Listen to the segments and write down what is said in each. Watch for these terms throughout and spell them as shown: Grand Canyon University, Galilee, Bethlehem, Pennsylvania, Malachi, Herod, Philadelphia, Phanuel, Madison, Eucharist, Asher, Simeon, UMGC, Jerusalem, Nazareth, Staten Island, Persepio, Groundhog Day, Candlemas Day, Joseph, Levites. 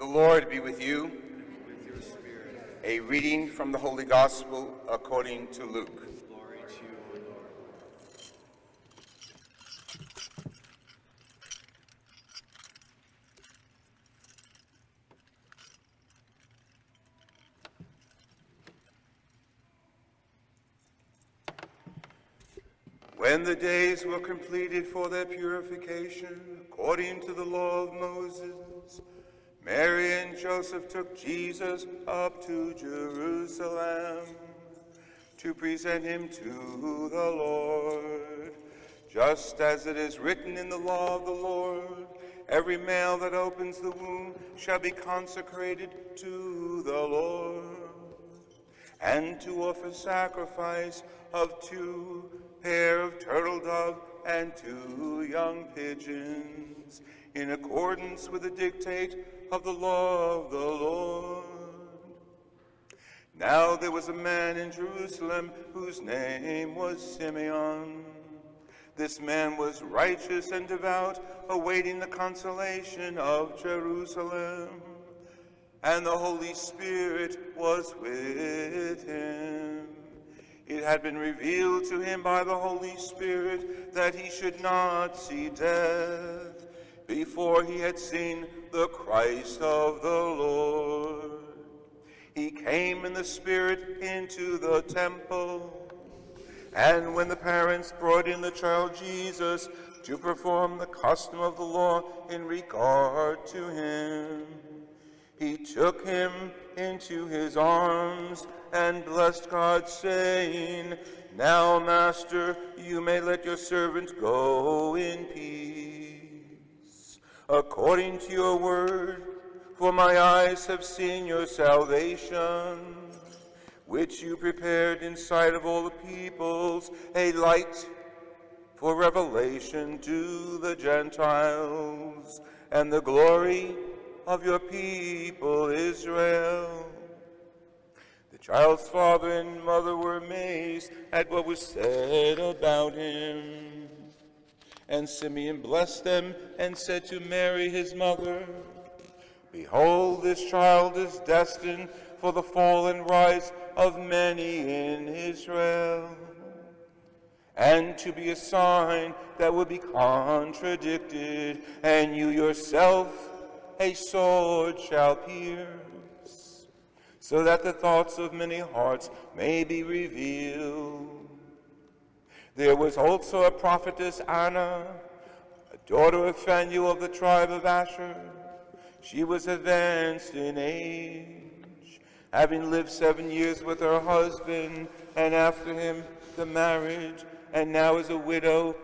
Lord be with you. With your spirit. A reading from the Holy Gospel according to Luke. Glory to you, O Lord. When the days were completed for their purification, according to the law of Moses, Mary and Joseph took Jesus up to Jerusalem to present him to the Lord. Just as it is written in the law of the Lord, every male that opens the womb shall be consecrated to the Lord, and to offer sacrifice of 2 pair of turtle doves and 2 young pigeons, in accordance with the dictate of the law of the Lord. Now there was a man in Jerusalem whose name was Simeon. This man was righteous and devout, awaiting the consolation of Jerusalem, and the Holy Spirit was with him. It had been revealed to him by the Holy Spirit that he should not see death before he had seen the Christ of the Lord. He came in the Spirit into the temple, and when the parents brought in the child Jesus to perform the custom of the law in regard to him, he took him into his arms and blessed God, saying, "Now, Master, you may let your servant go in peace, according to your word, for my eyes have seen your salvation, which you prepared in sight of all the peoples, a light for revelation to the Gentiles, and the glory of your people Israel." The child's father and mother were amazed at what was said about him. And Simeon blessed them and said to Mary his mother, "Behold, this child is destined for the fall and rise of many in Israel, and to be a sign that will be contradicted, and you yourself a sword shall pierce, so that the thoughts of many hearts may be revealed." There was also a prophetess, Anna, a daughter of Phanuel of the tribe of Asher. She was advanced in age, having lived 7 years with her husband, and after him the marriage, and now is a widow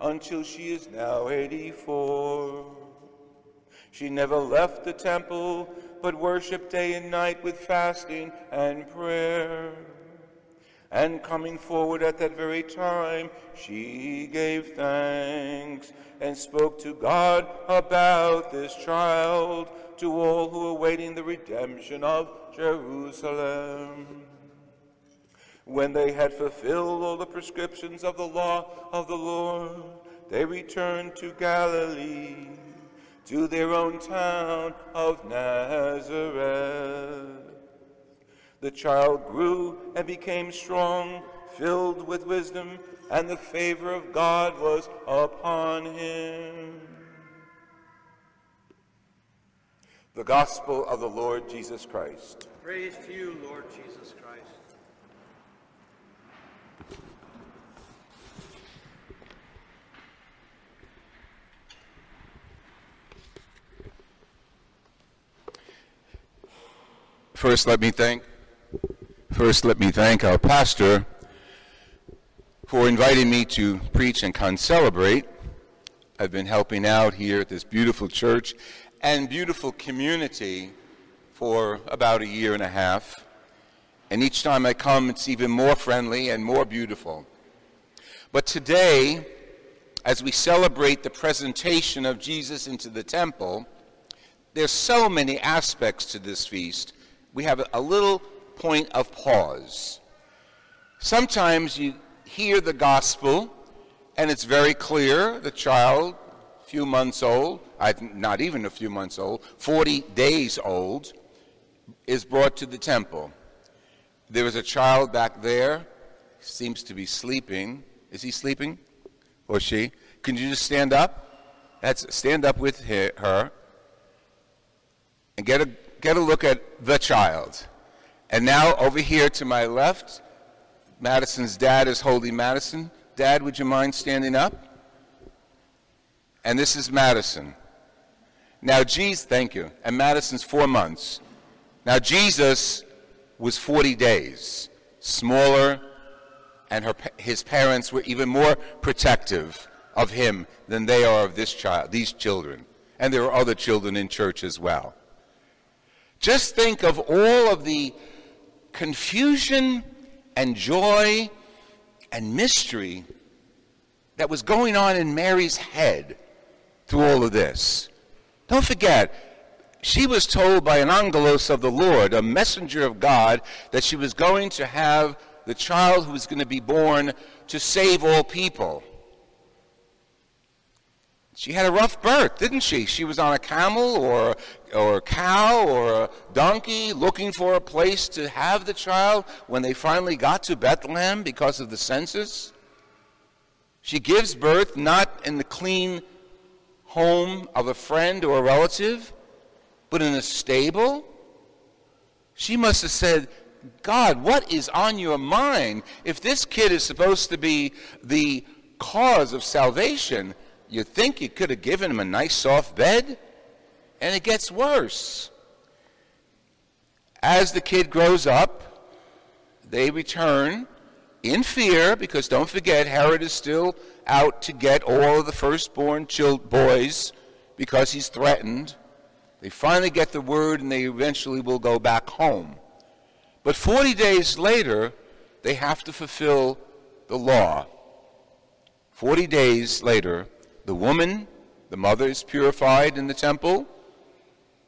until she is now 84. She never left the temple, but worshiped day and night with fasting and prayer. And coming forward at that very time, she gave thanks and spoke to God about this child to all who were awaiting the redemption of Jerusalem. When they had fulfilled all the prescriptions of the law of the Lord, they returned to Galilee, to their own town of Nazareth. The child grew and became strong, filled with wisdom, and the favor of God was upon him. The Gospel of the Lord Jesus Christ. Praise to you, Lord Jesus Christ. First, let me thank our pastor for inviting me to preach and concelebrate. I've been helping out here at this beautiful church and beautiful community for about a year and a half. And each time I come, it's even more friendly and more beautiful. But today, as we celebrate the presentation of Jesus into the temple, there's so many aspects to this feast. We have a little point of pause. Sometimes you hear the gospel, and it's very clear, the child, few months old, not even a few months old, 40 days old, is brought to the temple. There is a child back there, seems to be sleeping. Is he sleeping? Or she? Can you just stand up? Stand up with her and get a look at the child. And now over here to my left, Madison's dad is holding Madison. Dad, would you mind standing up? And this is Madison. Now, Jesus, thank you. And Madison's 4 months. Now, Jesus was 40 days, smaller, and his parents were even more protective of him than they are of this child, these children. And there were other children in church as well. Just think of all of the confusion and joy and mystery that was going on in Mary's head through all of this. Don't forget, she was told by an angelos of the Lord, a messenger of God, that she was going to have the child who was going to be born to save all people. She had a rough birth, didn't she? She was on a camel or a cow or a donkey looking for a place to have the child when they finally got to Bethlehem because of the census. She gives birth not in the clean home of a friend or a relative, but in a stable. She must have said, God, what is on your mind? If this kid is supposed to be the cause of salvation, you think you could have given him a nice soft bed? And it gets worse. As the kid grows up, they return in fear, because don't forget, Herod is still out to get all of the firstborn boys because he's threatened. They finally get the word, and they eventually will go back home. But 40 days later, they have to fulfill the law. 40 days later, the woman, the mother, is purified in the temple.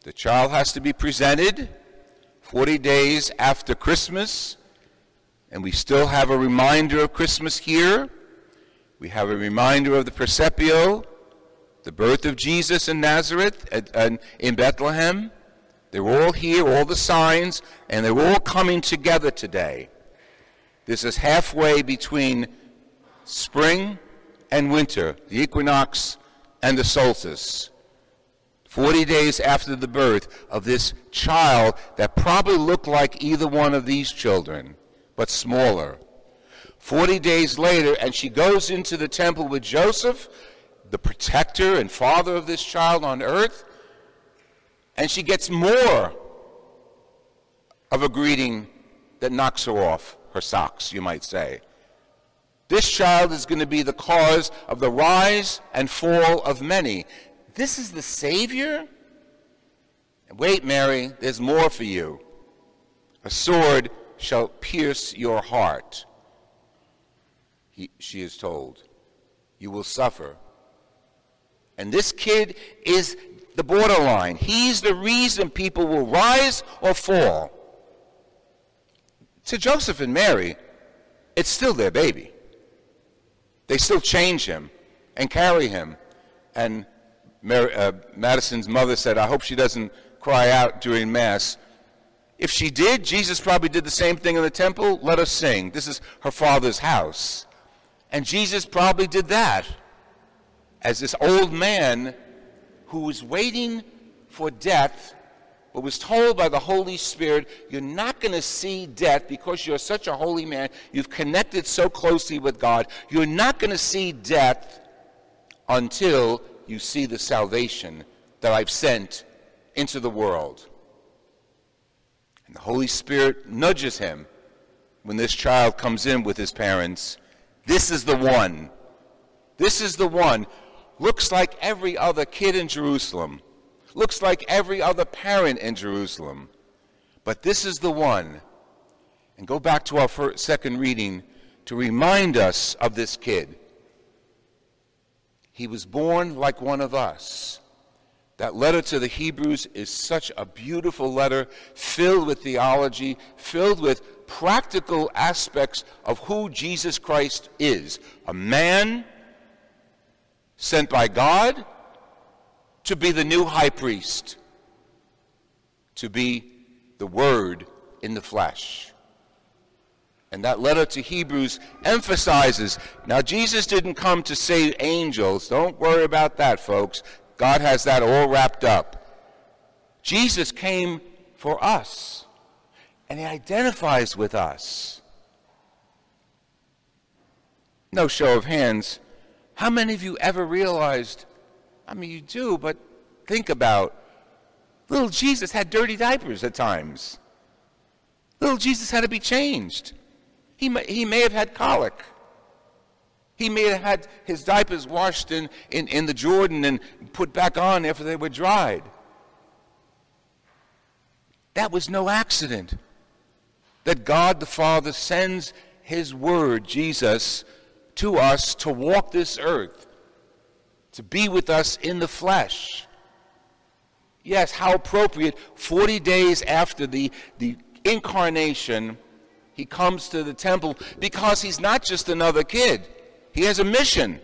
The child has to be presented 40 days after Christmas. And we still have a reminder of Christmas here. We have a reminder of the Persepio, the birth of Jesus in Nazareth and in Bethlehem. They're all here, all the signs, and they're all coming together today. This is halfway between spring and winter, the equinox and the solstice. 40 days after the birth of this child that probably looked like either one of these children, but smaller. 40 days later, and she goes into the temple with Joseph, the protector and father of this child on earth, and she gets more of a greeting that knocks her off her socks, you might say. This child is going to be the cause of the rise and fall of many. This is the Savior? Wait, Mary, there's more for you. A sword shall pierce your heart, she is told. You will suffer. And this kid is the borderline. He's the reason people will rise or fall. To Joseph and Mary, it's still their baby. They still change him and carry him. And Madison's mother said, I hope she doesn't cry out during Mass. If she did, Jesus probably did the same thing in the temple. Let us sing. This is her Father's house. And Jesus probably did that as this old man who was waiting for death but was told by the Holy Spirit, you're not going to see death because you're such a holy man. You've connected so closely with God. You're not going to see death until you see the salvation that I've sent into the world. And the Holy Spirit nudges him when this child comes in with his parents. This is the one. This is the one. Looks like every other kid in Jerusalem. Looks like every other parent in Jerusalem. But this is the one. And go back to our second reading to remind us of this kid. He was born like one of us. That letter to the Hebrews is such a beautiful letter, filled with theology, filled with practical aspects of who Jesus Christ is. A man sent by God to be the new high priest, to be the Word in the flesh. And that letter to Hebrews emphasizes, now Jesus didn't come to save angels. Don't worry about that, folks. God has that all wrapped up. Jesus came for us, and he identifies with us. No show of hands. How many of you ever realized, I mean, you do, but think about, little Jesus had dirty diapers at times. Little Jesus had to be changed. He may have had colic. He may have had his diapers washed in the Jordan and put back on after they were dried. That was no accident that God the Father sends his Word, Jesus, to us to walk this earth, to be with us in the flesh. Yes, how appropriate, 40 days after the incarnation, he comes to the temple, because he's not just another kid. He has a mission.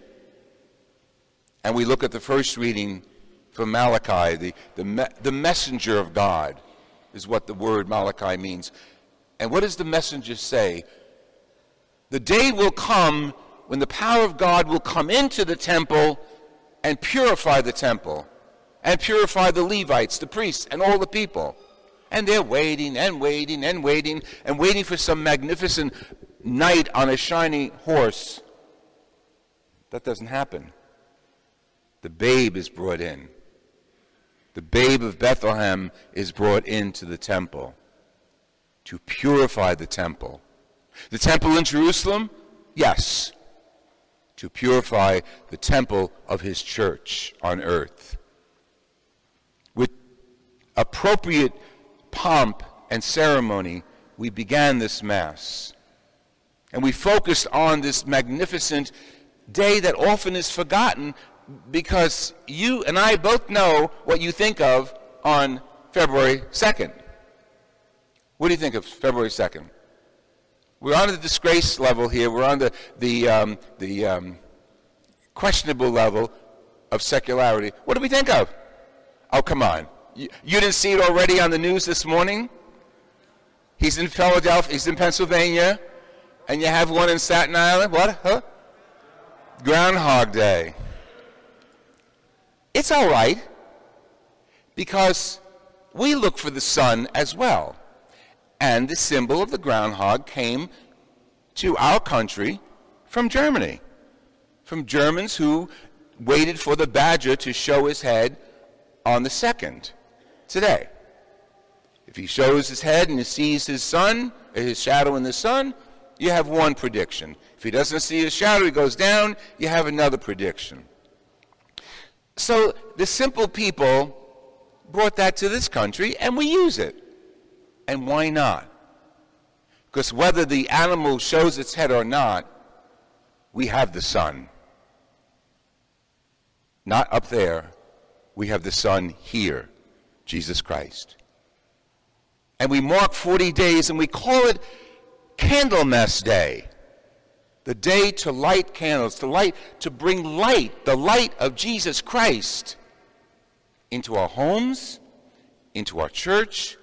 And we look at the first reading from Malachi, the messenger of God is what the word Malachi means. And what does the messenger say? The day will come when the power of God will come into the temple and purify the temple, and purify the Levites, the priests, and all the people. And they're waiting and waiting and waiting and waiting for some magnificent knight on a shiny horse. That doesn't happen. The babe is brought in. The babe of Bethlehem is brought into the temple to purify the temple. The temple in Jerusalem? Yes. To purify the temple of his church on earth. With appropriate pomp and ceremony, we began this Mass. And we focused on this magnificent day that often is forgotten, because you and I both know what you think of on February 2nd. What do you think of February 2nd? We're on the disgrace level here. We're on the questionable level of secularity. What do we think of? Oh, come on. You didn't see it already on the news this morning? He's in Philadelphia. He's in Pennsylvania. And you have one in Staten Island. What? Huh? Groundhog Day. It's all right, because we look for the sun as well. And the symbol of the groundhog came to our country from Germany, from Germans who waited for the badger to show his head on the 2nd, today. If he shows his head and he sees his sun, his shadow in the sun, you have one prediction. If he doesn't see his shadow, he goes down, you have another prediction. So the simple people brought that to this country, and we use it. And why not? Because whether the animal shows its head or not, we have the sun. Not up there. We have the sun here, Jesus Christ. And we mark 40 days, and we call it Candlemas Day, the day to light candles, to bring light, the light of Jesus Christ, into our homes, into our church,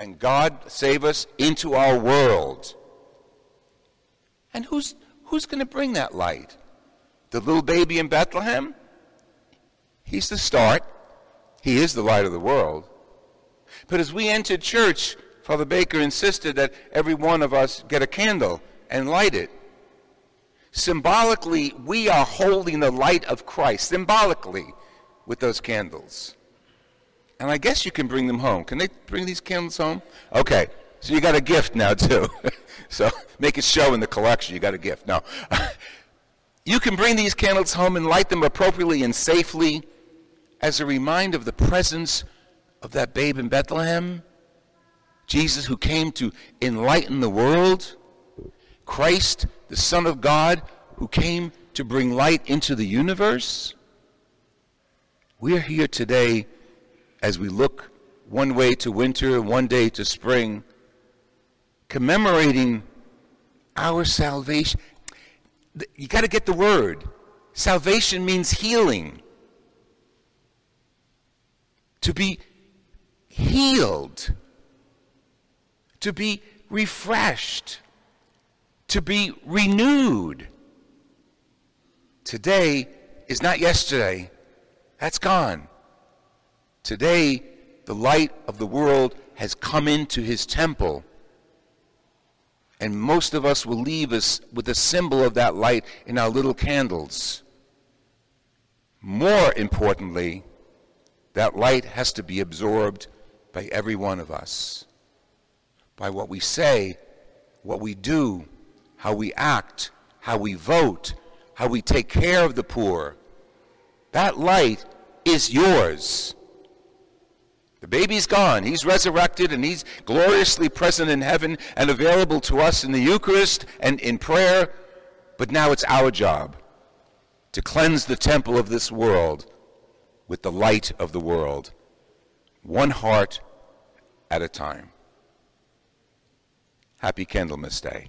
and God save us, into our world. And who's going to bring that light? The little baby in Bethlehem? He's the start. He is the light of the world. But as we entered church, Father Baker insisted that every one of us get a candle and light it. Symbolically, we are holding the light of Christ, symbolically, with those candles. And I guess you can bring them home. Can they bring these candles home? Okay, so you got a gift now, too. So make it show in the collection, you got a gift. No. You can bring these candles home and light them appropriately and safely as a reminder of the presence of that babe in Bethlehem, Jesus who came to enlighten the world, Christ, the Son of God, who came to bring light into the universe. We're here today as we look one way to winter, one day to spring, commemorating our salvation. You got to get the word. Salvation means healing. To be healed, to be refreshed, to be renewed. Today is not yesterday. That's gone. Today, the light of the world has come into his temple. And most of us will leave us with a symbol of that light in our little candles. More importantly, that light has to be absorbed by every one of us, by what we say, what we do, how we act, how we vote, how we take care of the poor. That light is yours. The baby's gone. He's resurrected, and he's gloriously present in heaven and available to us in the Eucharist and in prayer. But now it's our job to cleanse the temple of this world with the light of the world, one heart at a time. Happy Candlemas Day.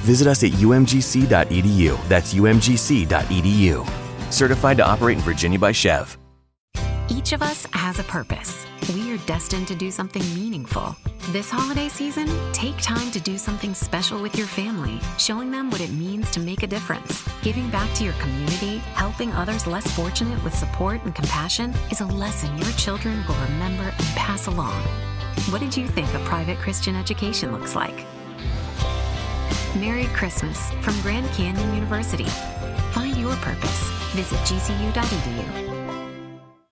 Visit us at umgc.edu. That's umgc.edu. Certified to operate in Virginia by Chev. Each of us has a purpose. We are destined to do something meaningful. This holiday season, take time to do something special with your family, showing them what it means to make a difference. Giving back to your community, helping others less fortunate with support and compassion is a lesson your children will remember and pass along. What did you think a private Christian education looks like? Merry Christmas from Grand Canyon University. Find your purpose. Visit gcu.edu.